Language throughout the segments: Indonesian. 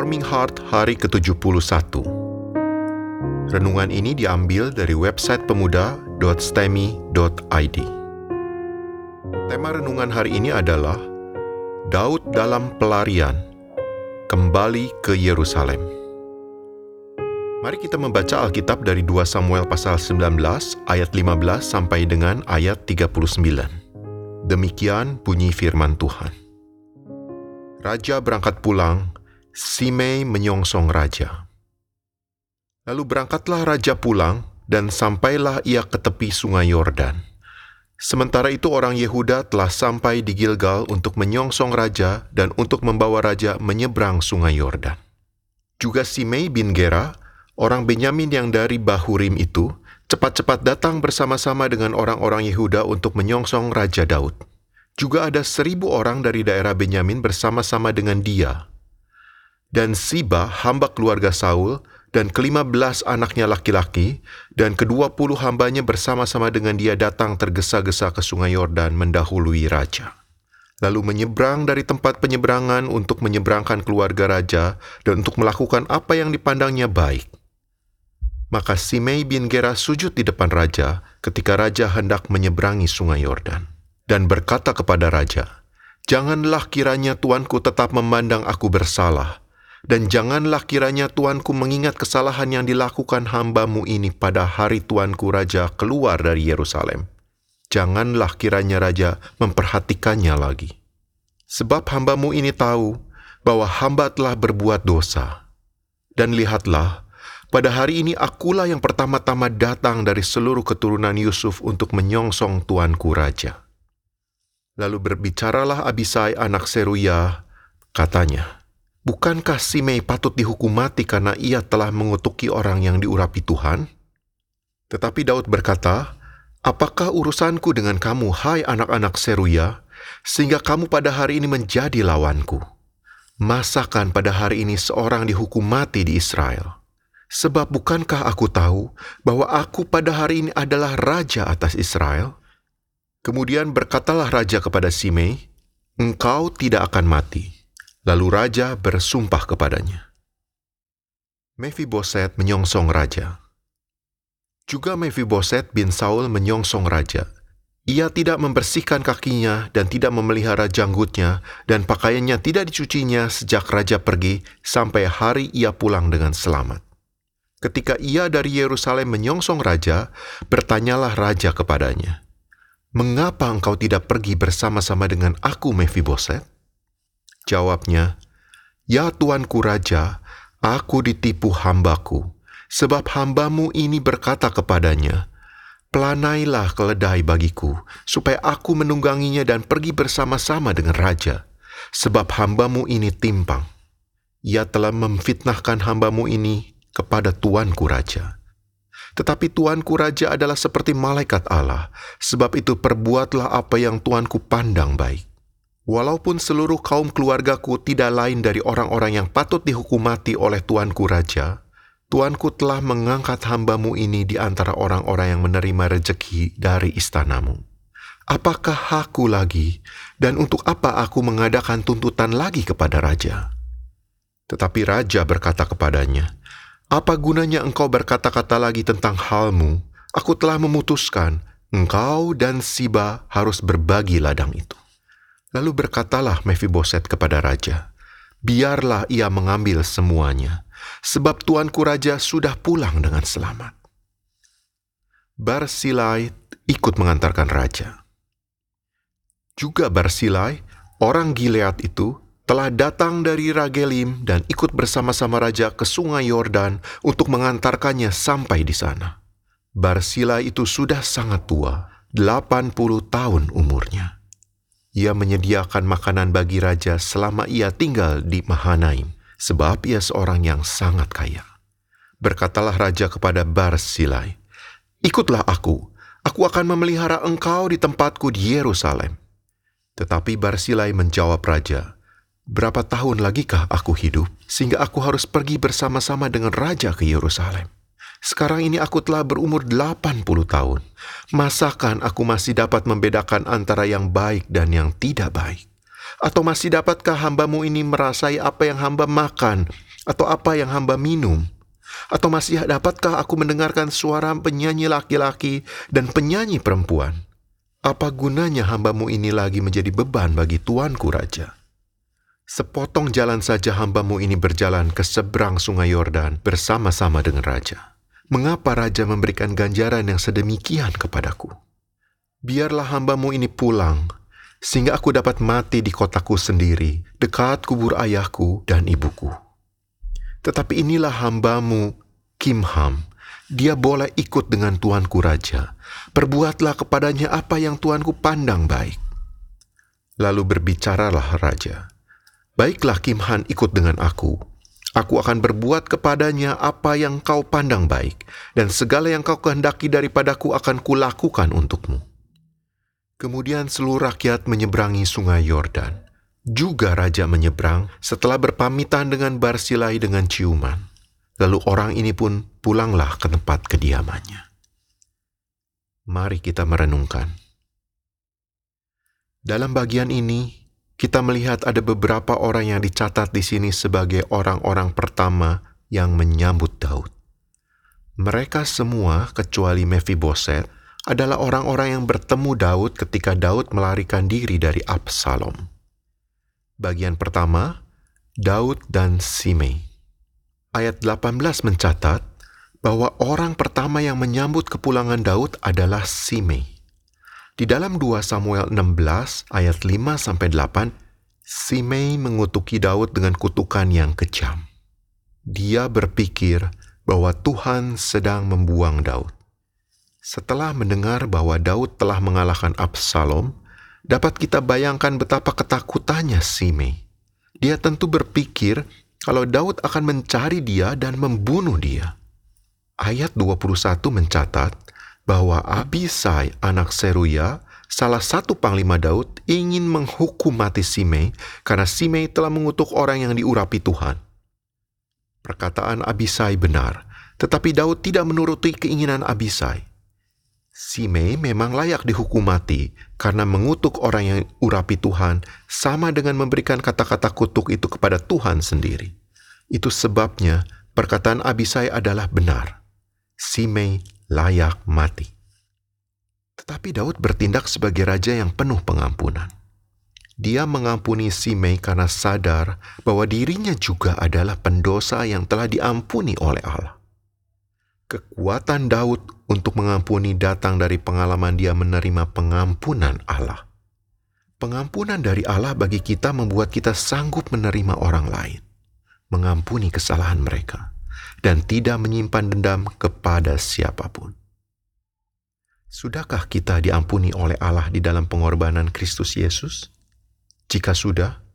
Transforming Heart hari ke-71. Renungan ini diambil dari website pemuda.stemi.id. Tema renungan hari ini adalah Daud dalam pelarian, kembali ke Yerusalem. Mari kita membaca Alkitab dari 2 Samuel pasal 19 ayat 15 sampai dengan ayat 39. Demikian bunyi firman Tuhan. Raja berangkat pulang, Simei menyongsong raja. Lalu berangkatlah raja pulang, dan sampailah ia ke tepi sungai Yordan. Sementara itu orang Yehuda telah sampai di Gilgal untuk menyongsong raja dan untuk membawa raja menyeberang sungai Yordan. Juga Simei bin Gera, orang Benyamin yang dari Bahurim itu, cepat-cepat datang bersama-sama dengan orang-orang Yehuda untuk menyongsong Raja Daud. Juga ada 1,000 orang dari daerah Benyamin bersama-sama dengan dia. Dan Siba, hamba keluarga Saul, dan 15 anaknya laki-laki, dan 20 hambanya bersama-sama dengan dia datang tergesa-gesa ke sungai Yordan mendahului raja. Lalu menyeberang dari tempat penyeberangan untuk menyeberangkan keluarga raja dan untuk melakukan apa yang dipandangnya baik. Maka Simei bin Gera sujud di depan raja ketika raja hendak menyeberangi sungai Yordan. Dan berkata kepada raja, "Janganlah kiranya tuanku tetap memandang aku bersalah, dan janganlah kiranya tuanku mengingat kesalahan yang dilakukan hambamu ini pada hari tuanku raja keluar dari Yerusalem. Janganlah kiranya raja memperhatikannya lagi. Sebab hambamu ini tahu bahwa hamba telah berbuat dosa. Dan lihatlah, pada hari ini akulah yang pertama-tama datang dari seluruh keturunan Yusuf untuk menyongsong tuanku raja." Lalu berbicaralah Abisai anak Seruya, katanya, "Bukankah Simei patut dihukum mati karena ia telah mengutuki orang yang diurapi Tuhan?" Tetapi Daud berkata, "Apakah urusanku dengan kamu, hai anak-anak Seruya, sehingga kamu pada hari ini menjadi lawanku? Masakan pada hari ini seorang dihukum mati di Israel? Sebab bukankah aku tahu bahwa aku pada hari ini adalah raja atas Israel?" Kemudian berkatalah raja kepada Simei, "Engkau tidak akan mati." Lalu raja bersumpah kepadanya. Mefiboset menyongsong raja. Juga Mefiboset bin Saul menyongsong raja. Ia tidak membersihkan kakinya dan tidak memelihara janggutnya, dan pakaiannya tidak dicucinya sejak raja pergi sampai hari ia pulang dengan selamat. Ketika ia dari Yerusalem menyongsong raja, bertanyalah raja kepadanya, "Mengapa engkau tidak pergi bersama-sama dengan aku, Mefiboset?" Jawabnya, "Ya tuanku raja, aku ditipu hambaku, sebab hambamu ini berkata kepadanya, 'Pelanailah keledai bagiku, supaya aku menungganginya dan pergi bersama-sama dengan raja, sebab hambamu ini timpang. Ia telah memfitnahkan hambamu ini kepada tuanku raja.' Tetapi tuanku raja adalah seperti malaikat Allah, sebab itu perbuatlah apa yang tuanku pandang baik. Walaupun seluruh kaum keluargaku tidak lain dari orang-orang yang patut dihukum mati oleh tuanku raja, tuanku telah mengangkat hambamu ini di antara orang-orang yang menerima rejeki dari istanamu. Apakah aku lagi, dan untuk apa aku mengadakan tuntutan lagi kepada raja?" Tetapi raja berkata kepadanya, "Apa gunanya engkau berkata-kata lagi tentang halmu? Aku telah memutuskan, engkau dan Siba harus berbagi ladang itu." Lalu berkatalah Mefiboset kepada raja, "Biarlah ia mengambil semuanya, sebab tuanku raja sudah pulang dengan selamat." Barsilai ikut mengantarkan raja. Juga Barsilai, orang Gilead itu, telah datang dari Ragelim dan ikut bersama-sama raja ke sungai Yordan untuk mengantarkannya sampai di sana. Barsilai itu sudah sangat tua, 80 tahun umurnya. Ia menyediakan makanan bagi raja selama ia tinggal di Mahanaim, sebab ia seorang yang sangat kaya. Berkatalah raja kepada Barsilai, "Ikutlah aku akan memelihara engkau di tempatku di Yerusalem." Tetapi Barsilai menjawab raja, "Berapa tahun lagikah aku hidup, sehingga aku harus pergi bersama-sama dengan raja ke Yerusalem? Sekarang ini aku telah berumur 80 tahun. Masakan aku masih dapat membedakan antara yang baik dan yang tidak baik? Atau masih dapatkah hambamu ini merasai apa yang hamba makan, atau apa yang hamba minum? Atau masih dapatkah aku mendengarkan suara penyanyi laki-laki dan penyanyi perempuan? Apa gunanya hambamu ini lagi menjadi beban bagi tuanku raja? Sepotong jalan saja hambamu ini berjalan ke seberang sungai Yordan bersama-sama dengan raja. Mengapa raja memberikan ganjaran yang sedemikian kepadaku? Biarlah hambamu ini pulang, sehingga aku dapat mati di kotaku sendiri, dekat kubur ayahku dan ibuku. Tetapi inilah hambamu, Kimham. Dia boleh ikut dengan tuanku raja. Perbuatlah kepadanya apa yang tuanku pandang baik. Lalu berbicaralah raja. Baiklah Kimham ikut dengan aku. Aku akan berbuat kepadanya apa yang kau pandang baik, dan segala yang kau kehendaki daripadaku akan kulakukan untukmu. Kemudian seluruh rakyat menyeberangi sungai Yordan. Juga raja menyeberang setelah berpamitan dengan Barsilai dengan ciuman. Lalu orang ini pun pulanglah ke tempat kediamannya. Mari kita merenungkan. Dalam bagian ini, kita melihat ada beberapa orang yang dicatat di sini sebagai orang-orang pertama yang menyambut Daud. Mereka semua, kecuali Mefiboset, adalah orang-orang yang bertemu Daud ketika Daud melarikan diri dari Absalom. Bagian pertama, Daud dan Simei. Ayat 18 mencatat bahwa orang pertama yang menyambut kepulangan Daud adalah Simei. Di dalam 2 Samuel 16 ayat 5-8, Simei mengutuki Daud dengan kutukan yang kejam. Dia berpikir bahwa Tuhan sedang membuang Daud. Setelah mendengar bahwa Daud telah mengalahkan Absalom, dapat kita bayangkan betapa ketakutannya Simei. Dia tentu berpikir kalau Daud akan mencari dia dan membunuh dia. Ayat 21 mencatat bahwa Abisai anak Seruya, salah satu panglima Daud, ingin menghukum mati Simei karena Simei telah mengutuk orang yang diurapi Tuhan. Perkataan Abisai benar, tetapi Daud tidak menuruti keinginan Abisai. Simei memang layak dihukum mati karena mengutuk orang yang urapi Tuhan sama dengan memberikan kata-kata kutuk itu kepada Tuhan sendiri. Itu sebabnya perkataan Abisai adalah benar. Simei layak mati. Tetapi Daud bertindak sebagai raja yang penuh pengampunan. Dia mengampuni Simei karena sadar bahwa dirinya juga adalah pendosa yang telah diampuni oleh Allah. Kekuatan Daud untuk mengampuni datang dari pengalaman dia menerima pengampunan Allah. Pengampunan dari Allah bagi kita membuat kita sanggup menerima orang lain, mengampuni kesalahan mereka, dan tidak menyimpan dendam kepada siapapun. Sudahkah kita diampuni oleh Allah di dalam pengorbanan Kristus Yesus? Jika sudah,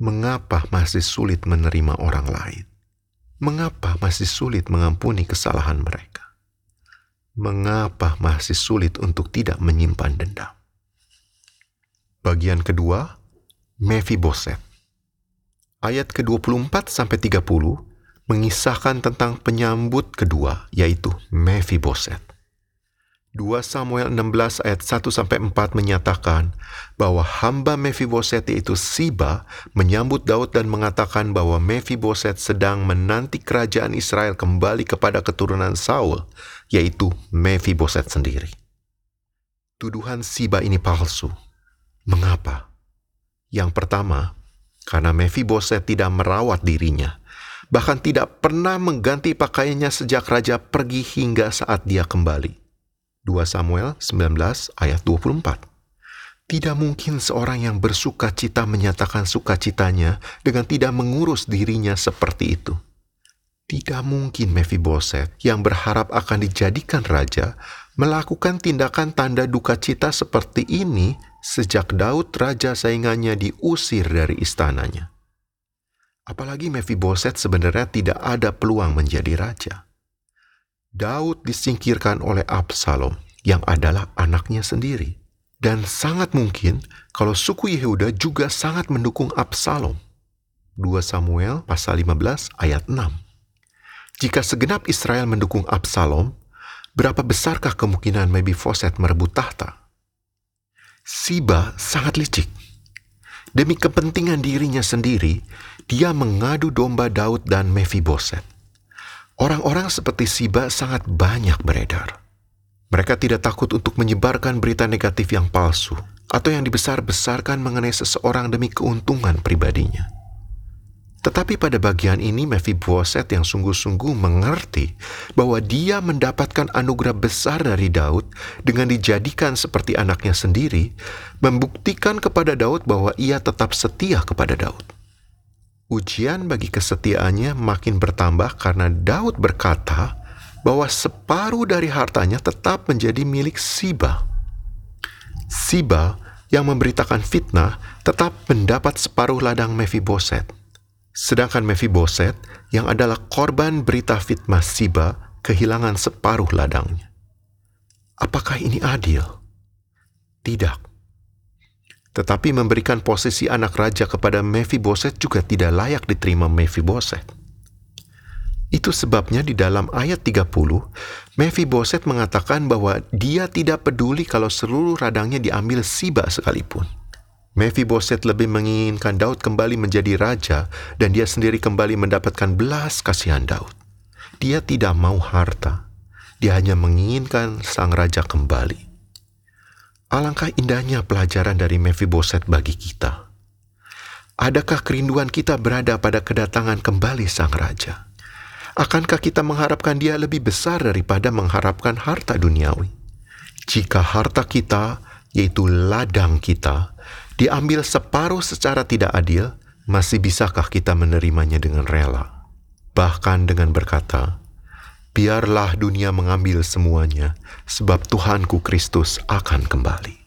mengapa masih sulit menerima orang lain? Mengapa masih sulit mengampuni kesalahan mereka? Mengapa masih sulit untuk tidak menyimpan dendam? Bagian kedua, Mefiboset. Ayat ke-24-30 mengisahkan tentang penyambut kedua, yaitu Mefiboset. 2 Samuel 16 ayat 1-4 menyatakan bahwa hamba Mefiboset yaitu Siba menyambut Daud dan mengatakan bahwa Mefiboset sedang menanti kerajaan Israel kembali kepada keturunan Saul, yaitu Mefiboset sendiri. Tuduhan Siba ini palsu. Mengapa? Yang pertama, karena Mefiboset tidak merawat dirinya, bahkan tidak pernah mengganti pakaiannya sejak raja pergi hingga saat dia kembali. 2 Samuel 19 ayat 24. Tidak mungkin seorang yang bersuka cita menyatakan sukacitanya dengan tidak mengurus dirinya seperti itu. Tidak mungkin Mefiboset yang berharap akan dijadikan raja melakukan tindakan tanda duka cita seperti ini sejak Daud raja saingannya diusir dari istananya. Apalagi Mefiboset sebenarnya tidak ada peluang menjadi raja. Daud disingkirkan oleh Absalom yang adalah anaknya sendiri. Dan sangat mungkin kalau suku Yehuda juga sangat mendukung Absalom. 2 Samuel pasal 15 ayat 6. Jika segenap Israel mendukung Absalom, berapa besarkah kemungkinan Mefiboset merebut tahta? Siba sangat licik. Demi kepentingan dirinya sendiri, dia mengadu domba Daud dan Mefiboset. Orang-orang seperti Siba sangat banyak beredar. Mereka tidak takut untuk menyebarkan berita negatif yang palsu atau yang dibesar-besarkan mengenai seseorang demi keuntungan pribadinya. Tetapi pada bagian ini Mefiboset yang sungguh-sungguh mengerti bahwa dia mendapatkan anugerah besar dari Daud dengan dijadikan seperti anaknya sendiri, membuktikan kepada Daud bahwa ia tetap setia kepada Daud. Ujian bagi kesetiaannya makin bertambah karena Daud berkata bahwa separuh dari hartanya tetap menjadi milik Siba. Siba yang memberitakan fitnah tetap mendapat separuh ladang Mefiboset. Sedangkan Mefiboset, yang adalah korban berita fitnah Siba, kehilangan separuh ladangnya. Apakah ini adil? Tidak. Tetapi memberikan posisi anak raja kepada Mefiboset juga tidak layak diterima Mefiboset. Itu sebabnya di dalam ayat 30, Mefiboset mengatakan bahwa dia tidak peduli kalau seluruh ladangnya diambil Siba sekalipun. Mefiboset lebih menginginkan Daud kembali menjadi raja dan dia sendiri kembali mendapatkan belas kasihan Daud. Dia tidak mau harta. Dia hanya menginginkan sang raja kembali. Alangkah indahnya pelajaran dari Mefiboset bagi kita. Adakah kerinduan kita berada pada kedatangan kembali sang raja? Akankah kita mengharapkan dia lebih besar daripada mengharapkan harta duniawi? Jika harta kita, yaitu ladang kita, diambil separuh secara tidak adil, masih bisakah kita menerimanya dengan rela? Bahkan dengan berkata, biarlah dunia mengambil semuanya, sebab Tuhanku Kristus akan kembali.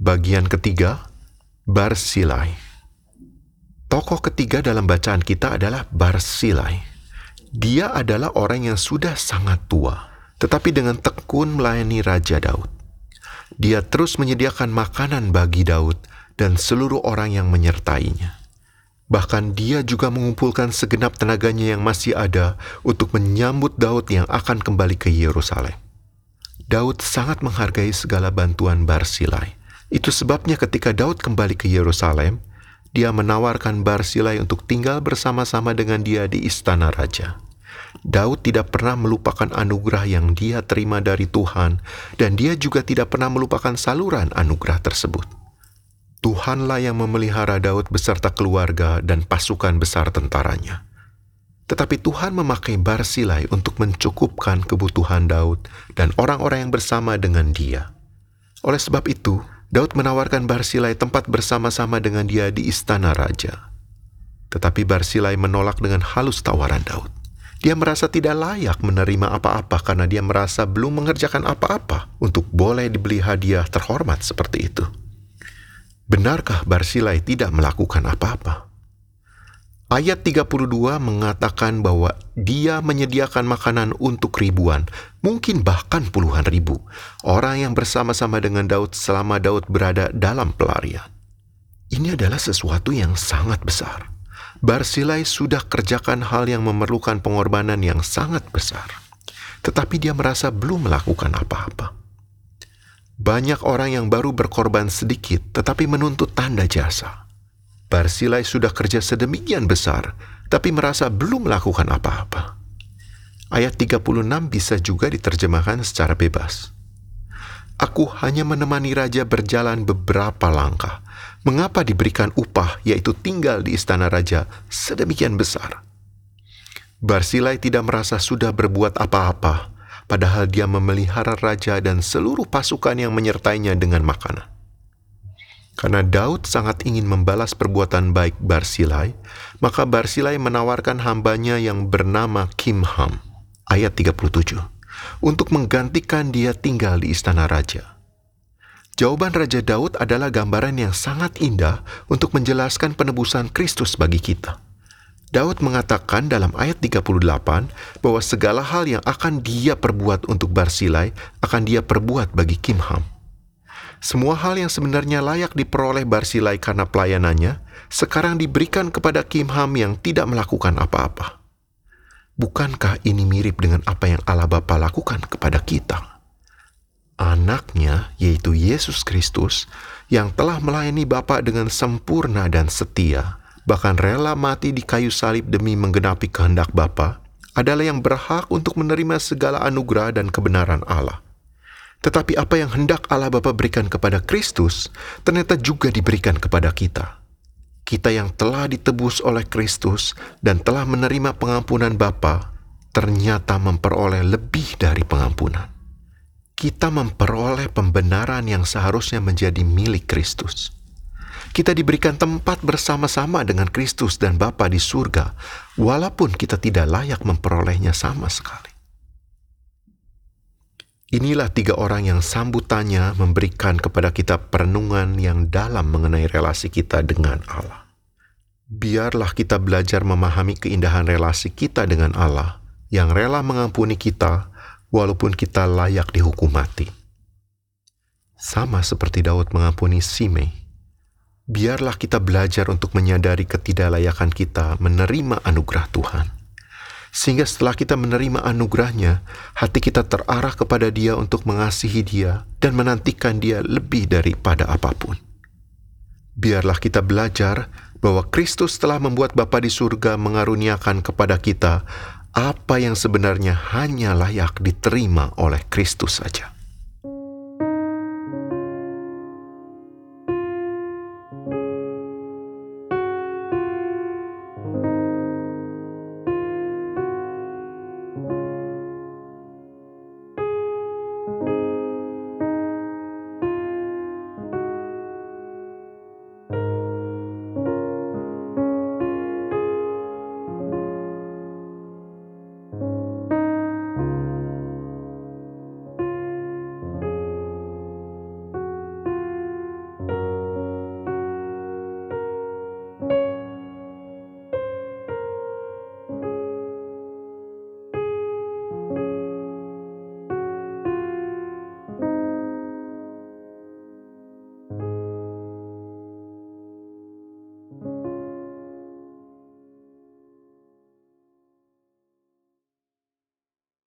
Bagian ketiga, Barsilai. Tokoh ketiga dalam bacaan kita adalah Barsilai. Dia adalah orang yang sudah sangat tua, tetapi dengan tekun melayani Raja Daud. Dia terus menyediakan makanan bagi Daud dan seluruh orang yang menyertainya. Bahkan dia juga mengumpulkan segenap tenaganya yang masih ada untuk menyambut Daud yang akan kembali ke Yerusalem. Daud sangat menghargai segala bantuan Barsilai. Itu sebabnya ketika Daud kembali ke Yerusalem, dia menawarkan Barsilai untuk tinggal bersama-sama dengan dia di istana raja. Daud tidak pernah melupakan anugerah yang dia terima dari Tuhan, dan dia juga tidak pernah melupakan saluran anugerah tersebut. Tuhanlah yang memelihara Daud beserta keluarga dan pasukan besar tentaranya. Tetapi Tuhan memakai Barsilai untuk mencukupkan kebutuhan Daud dan orang-orang yang bersama dengan dia. Oleh sebab itu, Daud menawarkan Barsilai tempat bersama-sama dengan dia di istana raja. Tetapi Barsilai menolak dengan halus tawaran Daud. Dia merasa tidak layak menerima apa-apa karena dia merasa belum mengerjakan apa-apa untuk boleh dibeli hadiah terhormat seperti itu. Benarkah Barsilai tidak melakukan apa-apa? Ayat 32 mengatakan bahwa dia menyediakan makanan untuk ribuan, mungkin bahkan puluhan ribu, orang yang bersama-sama dengan Daud selama Daud berada dalam pelarian. Ini adalah sesuatu yang sangat besar. Barsilai sudah kerjakan hal yang memerlukan pengorbanan yang sangat besar, tetapi dia merasa belum melakukan apa-apa. Banyak orang yang baru berkorban sedikit, tetapi menuntut tanda jasa. Barsilai sudah kerja sedemikian besar, tapi merasa belum melakukan apa-apa. Ayat 36 bisa juga diterjemahkan secara bebas. Aku hanya menemani raja berjalan beberapa langkah. Mengapa diberikan upah, yaitu tinggal di istana raja, sedemikian besar? Barsilai tidak merasa sudah berbuat apa-apa, padahal dia memelihara raja dan seluruh pasukan yang menyertainya dengan makanan. Karena Daud sangat ingin membalas perbuatan baik Barsilai, maka Barsilai menawarkan hambanya yang bernama Kimham, ayat 37. Untuk menggantikan dia tinggal di istana raja. Jawaban Raja Daud adalah gambaran yang sangat indah untuk menjelaskan penebusan Kristus bagi kita. Daud mengatakan dalam ayat 38 bahwa segala hal yang akan dia perbuat untuk Barsilai akan dia perbuat bagi Kimham. Semua hal yang sebenarnya layak diperoleh Barsilai karena pelayanannya sekarang diberikan kepada Kimham yang tidak melakukan apa-apa. Bukankah ini mirip dengan apa yang Allah Bapa lakukan kepada kita? anaknya yaitu Yesus Kristus yang telah melayani Bapa dengan sempurna dan setia, bahkan rela mati di kayu salib demi menggenapi kehendak Bapa, adalah yang berhak untuk menerima segala anugerah dan kebenaran Allah. Tetapi apa yang hendak Allah Bapa berikan kepada Kristus, ternyata juga diberikan kepada kita. Kita yang telah ditebus oleh Kristus dan telah menerima pengampunan Bapa, ternyata memperoleh lebih dari pengampunan. Kita memperoleh pembenaran yang seharusnya menjadi milik Kristus. Kita diberikan tempat bersama-sama dengan Kristus dan Bapa di surga, walaupun kita tidak layak memperolehnya sama sekali. Inilah 3 orang yang sambutannya memberikan kepada kita perenungan yang dalam mengenai relasi kita dengan Allah. Biarlah kita belajar memahami keindahan relasi kita dengan Allah, yang rela mengampuni kita walaupun kita layak dihukum mati. Sama seperti Daud mengampuni Simei, biarlah kita belajar untuk menyadari ketidaklayakan kita menerima anugerah Tuhan. Sehingga setelah kita menerima anugerahnya, hati kita terarah kepada Dia untuk mengasihi Dia dan menantikan Dia lebih daripada apapun. Biarlah kita belajar bahwa Kristus telah membuat Bapa di surga mengaruniakan kepada kita apa yang sebenarnya hanya layak diterima oleh Kristus saja.